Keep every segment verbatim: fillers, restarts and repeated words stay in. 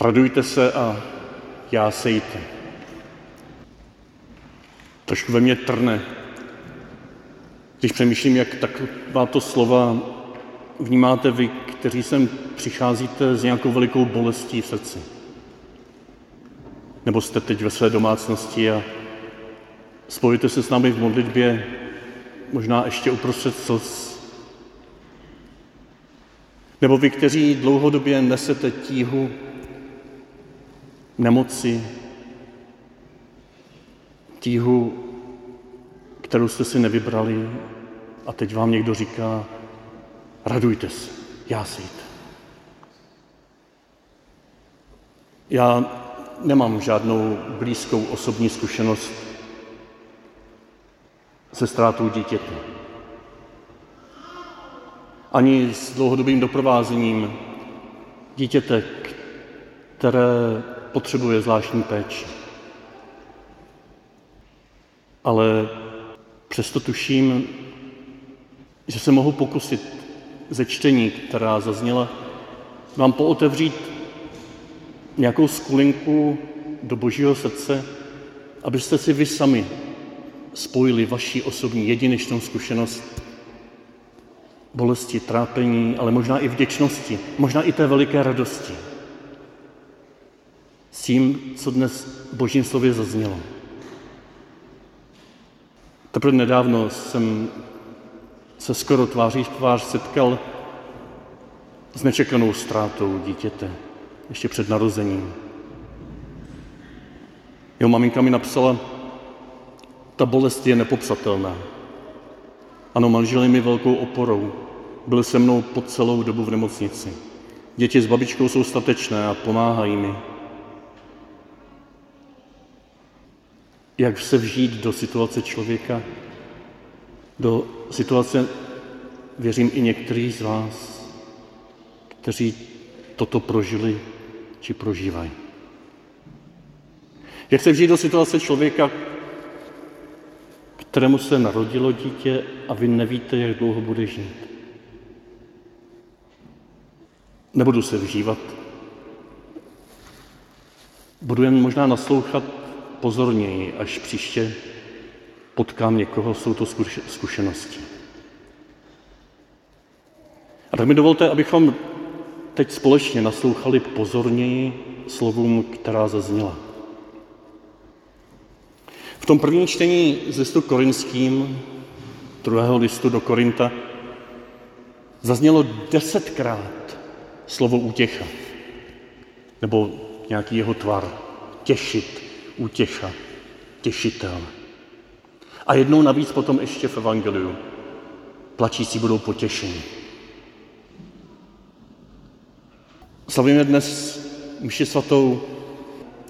Radujte se a jásejte. Trošku ve mně trne, když přemýšlím, jak takováto slova vnímáte vy, kteří sem přicházíte s nějakou velikou bolestí v srdci. Nebo jste teď ve své domácnosti a spojujte se s námi v modlitbě, možná ještě uprostřed slz. Nebo vy, kteří dlouhodobě nesete tíhu, nemoci, tíhu, kterou jste si nevybrali a teď vám někdo říká, radujte se, jásejte. Já nemám žádnou blízkou osobní zkušenost se ztrátou dítěte. Ani s dlouhodobým doprovázením dítěte, které potřebuje zvláštní péči. Ale přesto tuším, že se mohu pokusit ze čtení, která zazněla, vám pootevřít nějakou skulinku do Božího srdce, abyste si vy sami spojili vaši osobní jedinečnou zkušenost bolesti, trápení, ale možná i vděčnosti, možná i té veliké radosti s tím, co dnes v Božím slově zaznělo. Teprve nedávno jsem se skoro tváří v tvář setkal s nečekanou ztrátou dítěte, ještě před narozením. Jeho maminka mi napsala, ta bolest je nepopsatelná. Ano, manžel je mi velkou oporou. Byl se mnou po celou dobu v nemocnici. Děti s babičkou jsou statečné a pomáhají mi. Jak se vžít do situace člověka, do situace, věřím, i některých z vás, kteří toto prožili či prožívají. Jak se vžít do situace člověka, kterému se narodilo dítě a vy nevíte, jak dlouho bude žít. Nebudu se vžívat. Budu jen možná naslouchat pozorněji, až příště potkám někoho s touto zkušeností. A tak mi dovolte, abychom teď společně naslouchali pozorněji slovům, která zazněla. V tom prvním čtení z listu korinským, druhého listu do Korinta, zaznělo desetkrát slovo útěcha, nebo nějaký jeho tvar, těšit, útěcha, těšitel. A jednou navíc potom ještě v evangeliu. Plačící budou potěšeni. Slavíme dnes mši svatou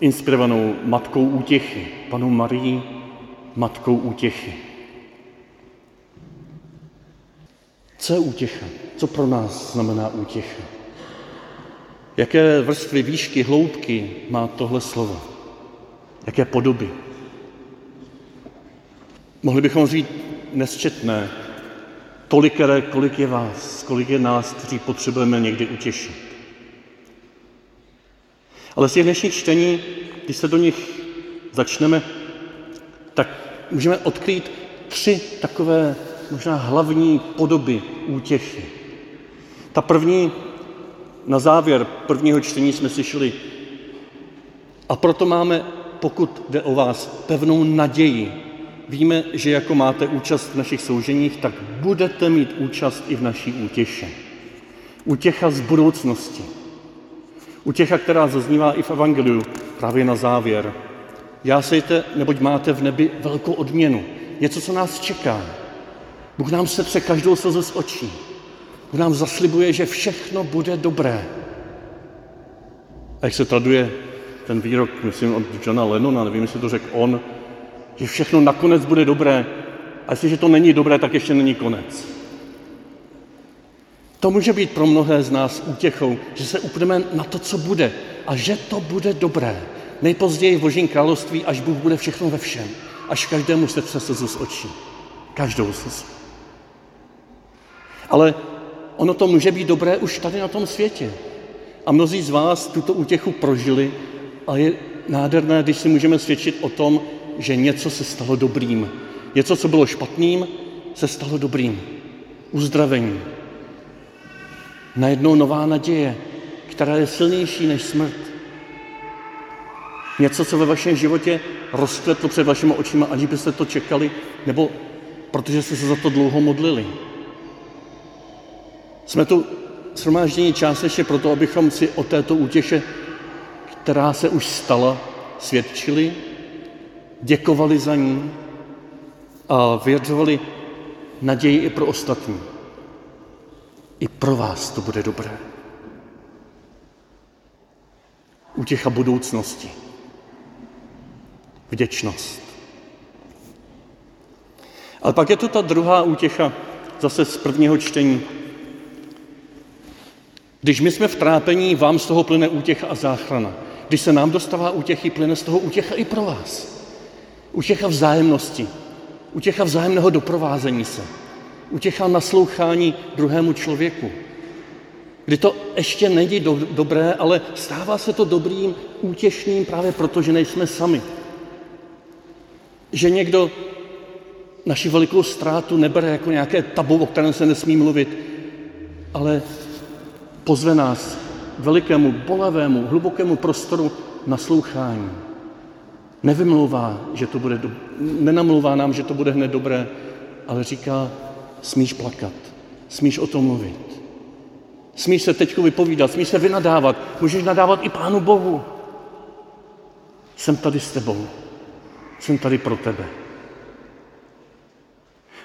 inspirovanou Matkou útěchy, Pannou Marií, Matkou útěchy. Co je útěcha? Co pro nás znamená útěcha? Jaké vrstvy, výšky, hloubky má tohle slovo? Jaké podoby? Mohli bychom říct nesčetné, tolikeré, kolik je vás, kolik je nás, kteří potřebujeme někdy utěšit. Ale z těch dnešních čtení, když se do nich začneme, tak můžeme odkrýt tři takové možná hlavní podoby útěchy. Ta první, na závěr prvního čtení jsme slyšeli, a proto máme, pokud jde o vás, pevnou naději. Víme, že jako máte účast v našich souženích, tak budete mít účast i v naší útěše. Útěcha z budoucnosti. Útěcha, která zaznívá i v evangeliu, právě na závěr. Jásejte, neboť máte v nebi velkou odměnu. Něco, co nás čeká. Bůh nám setře každou slzu z očí. Bůh nám zaslibuje, že všechno bude dobré. A jak se traduje ten výrok, myslím, od Johna Lennona, nevím, jestli to řekl on, že všechno nakonec bude dobré. A jestliže to není dobré, tak ještě není konec. To může být pro mnohé z nás útěchou, že se upneme na to, co bude. A že to bude dobré. Nejpozději v Božím království, až Bůh bude všechno ve všem. Až každému setře slzu z očí. Každou slzu. Ale ono to může být dobré už tady na tom světě. A mnozí z vás tuto útěchu prožili a je nádherné, když si můžeme svědčit o tom, že něco se stalo dobrým. Něco, co bylo špatným, se stalo dobrým. Uzdravení. Najednou nová naděje, která je silnější než smrt. Něco, co ve vašem životě rozkvetlo před vašimi očima, aniž byste to čekali, nebo protože jste se za to dlouho modlili. Jsme tu shromáždění částečně proto, abychom si o této útěše, která se už stala, svědčili, děkovali za ní a vyjadřovali naději i pro ostatní. I pro vás to bude dobré. Útěcha budoucnosti. Vděčnost. Ale pak je to ta druhá útěcha, zase z prvního čtení. Když my jsme v trápení, vám z toho plyne útěcha a záchrana. Když se nám dostává útěchy, plyne z toho útěcha i pro vás. Útěcha vzájemnosti. Útěcha vzájemného doprovázení se. Útěcha naslouchání druhému člověku. Kdy to ještě není do, dobré, ale stává se to dobrým, útěšným právě proto, že nejsme sami. Že někdo naši velikou ztrátu nebere jako nějaké tabu, o kterém se nesmí mluvit, ale pozve nás k velikému, bolavému, hlubokému prostoru naslouchání. Nevymlouvá, že to bude, do... nenamlouvá nám, že to bude hned dobré, ale říká, smíš plakat, smíš o tom mluvit. Smíš se teď vypovídat, smíš se vynadávat, můžeš nadávat i Pánu Bohu. Jsem tady s tebou, jsem tady pro tebe.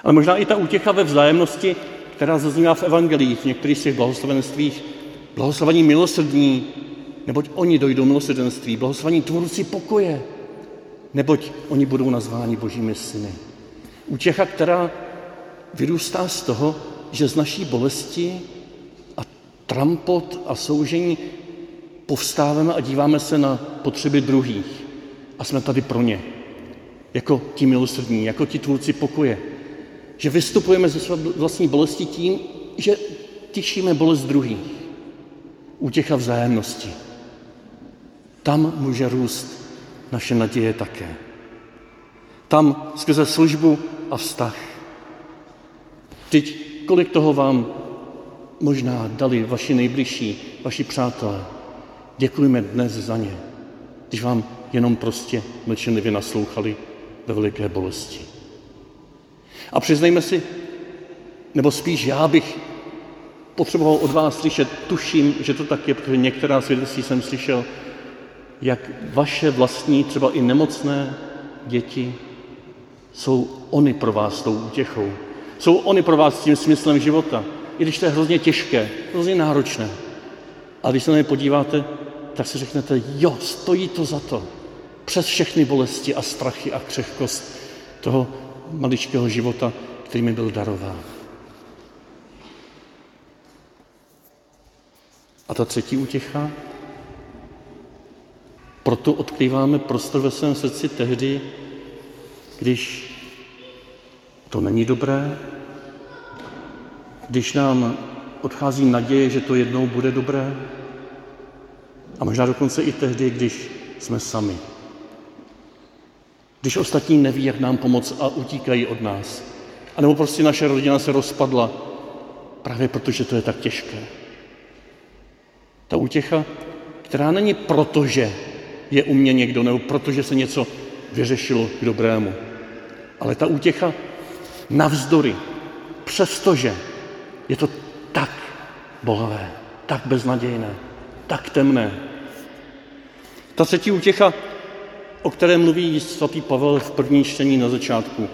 Ale možná i ta útěcha ve vzájemnosti, která zaznívá v evangelích, v některých z těch blahoslavenstvích, blahoslavení milosrdní, neboť oni dojdou milosrdenství, blahoslavení tvůrci pokoje, neboť oni budou nazváni božími syny. Útěcha, která vyrůstá z toho, že z naší bolesti a trampot a soužení povstáváme a díváme se na potřeby druhých a jsme tady pro ně, jako ti milosrdní, jako ti tvůrci pokoje. Že vystupujeme ze své vlastní bolesti tím, že těšíme bolest druhých. Útěcha vzájemnosti. Tam může růst naše naděje také. Tam skrze službu a vztah. Teď kolik toho vám možná dali vaši nejbližší, vaši přátelé. Děkujeme dnes za ně, když vám jenom prostě mlčenlivě naslouchali ve veliké bolesti. A přiznejme si, nebo spíš já bych potřeboval od vás slyšet, tuším, že to tak je, protože některá svědectví jsem slyšel, jak vaše vlastní, třeba i nemocné děti, jsou oni pro vás tou útěchou. Jsou oni pro vás tím smyslem života, i když to je hrozně těžké, hrozně náročné. A když se na ně podíváte, tak si řeknete, jo, stojí to za to. Přes všechny bolesti a strachy a křehkost toho maličkého života, který mi byl darován. A ta třetí útěcha? Proto odkrýváme prostor ve svém srdci tehdy, když to není dobré, když nám odchází naděje, že to jednou bude dobré, a možná dokonce i tehdy, když jsme sami. Když ostatní neví, jak nám pomoct a utíkají od nás. A nebo prostě naše rodina se rozpadla, právě protože to je tak těžké. Ta útěcha, která není proto, že je u mě někdo, nebo protože se něco vyřešilo k dobrému. Ale ta útěcha navzdory, přestože je to tak bolhavé, tak beznadějné, tak temné. Ta třetí útěcha, o které mluví svatý Pavel v první čtení na začátku.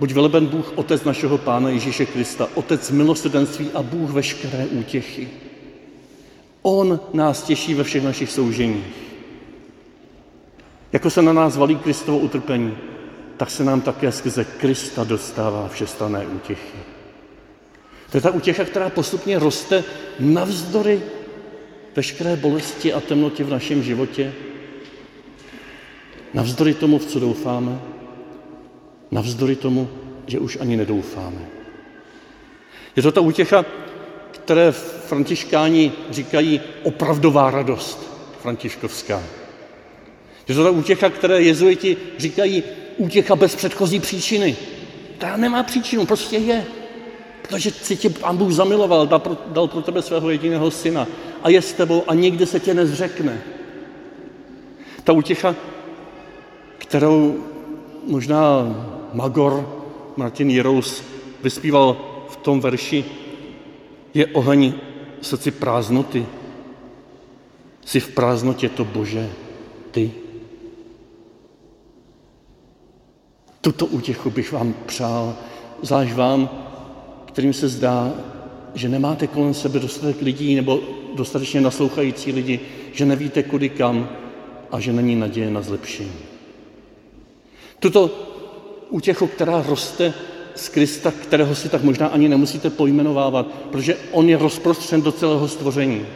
Buď veleben Bůh, Otec našeho Pána Ježíše Krista, Otec milosrdenství a Bůh veškeré útěchy. On nás těší ve všech našich souženích. Jako se na nás valí Kristovo utrpení, tak se nám také skrze Krista dostává všestranné útěchy. To je ta útěcha, která postupně roste navzdory veškeré bolesti a temnotě v našem životě, navzdory tomu, v co doufáme, navzdory tomu, že už ani nedoufáme. Je to ta útěcha, které v františkáni říkají opravdová radost františkovská. Je to ta útěcha, které jezuiti říkají útěcha bez předchozí příčiny. Ta nemá příčinu, prostě je. Protože si tě Pán Bůh zamiloval, dal pro tebe svého jediného syna a je s tebou a nikdy se tě nezřekne. Ta útěcha, kterou možná Magor Martin Jirous vyspíval v tom verši, je oheň v srdci prázdnoty. Jsi v prázdnotě to Bože, ty. Tuto útěchu bych vám přál, zvlášť vám, kterým se zdá, že nemáte kolem sebe dostatek lidí nebo dostatečně naslouchající lidi, že nevíte kudy kam a že není naděje na zlepšení. Tuto útěchu, která roste z Krista, kterého si tak možná ani nemusíte pojmenovávat, protože on je rozprostřen do celého stvoření.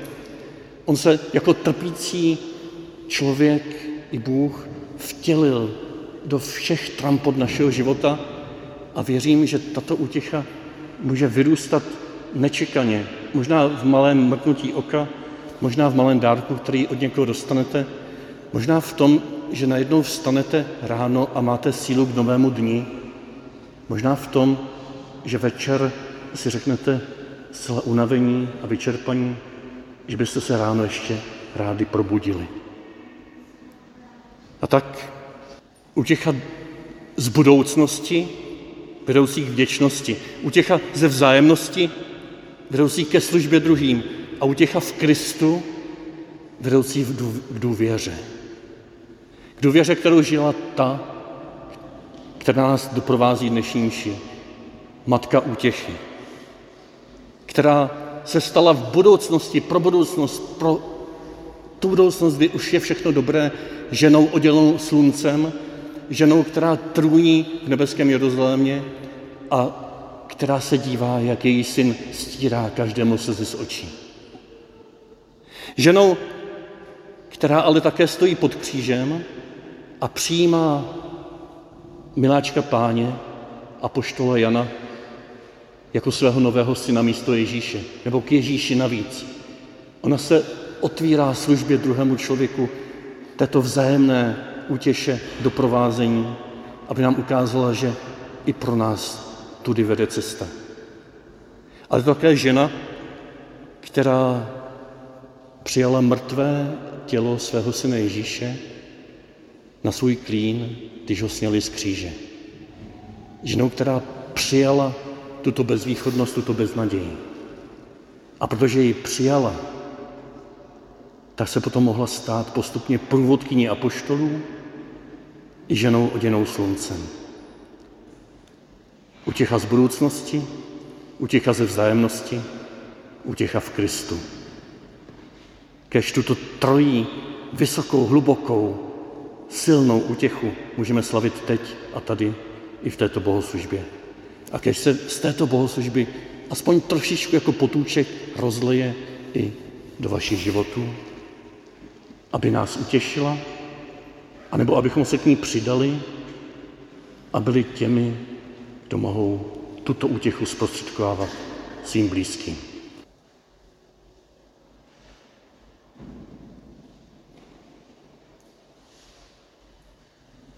On se jako trpící člověk i Bůh vtělil do všech trampot našeho života a věřím, že tato útěcha může vyrůstat nečekaně, možná v malém mrknutí oka, možná v malém dárku, který od někoho dostanete, možná v tom, že najednou vstanete ráno a máte sílu k novému dni, možná v tom, že večer si řeknete zcela unavení a vyčerpaní, že byste se ráno ještě rádi probudili. A tak útěcha z budoucnosti, vedoucích k vděčnosti, útěcha ze vzájemnosti, vedoucí ke službě druhým a útěcha v Kristu, vedoucí k důvěře. K důvěře, kterou žila ta, která nás doprovází dnešní mši, matka útěchy, která se stala v budoucnosti, pro budoucnost, pro tu budoucnost, kdy už je všechno dobré, ženou odělenou sluncem, ženou, která trůní v nebeském Jeruzalémě a která se dívá, jak její syn stírá každému slzy z očí. Ženou, která ale také stojí pod křížem a přijímá miláčka Páně, apoštola Jana, jako svého nového syna místo Ježíše, nebo k Ježíši navíc. Ona se otvírá službě druhému člověku této vzájemné útěše, doprovázení, aby nám ukázala, že i pro nás tudy vede cesta. Ale to také žena, která přijala mrtvé tělo svého syna Ježíše na svůj klín, když ho sněli z kříže. Ženou, která přijala tuto bezvýchodnost, tuto beznaději. A protože ji přijala, tak se potom mohla stát postupně průvodkyní apoštolů i ženou oděnou sluncem. Útěcha z budoucnosti, útěcha ze vzájemnosti, útěcha v Kristu. Kéž tuto trojí vysokou, hlubokou, silnou útěchu můžeme slavit teď a tady i v této bohoslužbě. A když se z této bohoslužby aspoň trošičku jako potůček rozleje i do vašich životů, aby nás utěšila, anebo abychom se k ní přidali a byli těmi, kdo mohou tuto útěchu zprostředkovávat svým blízkým.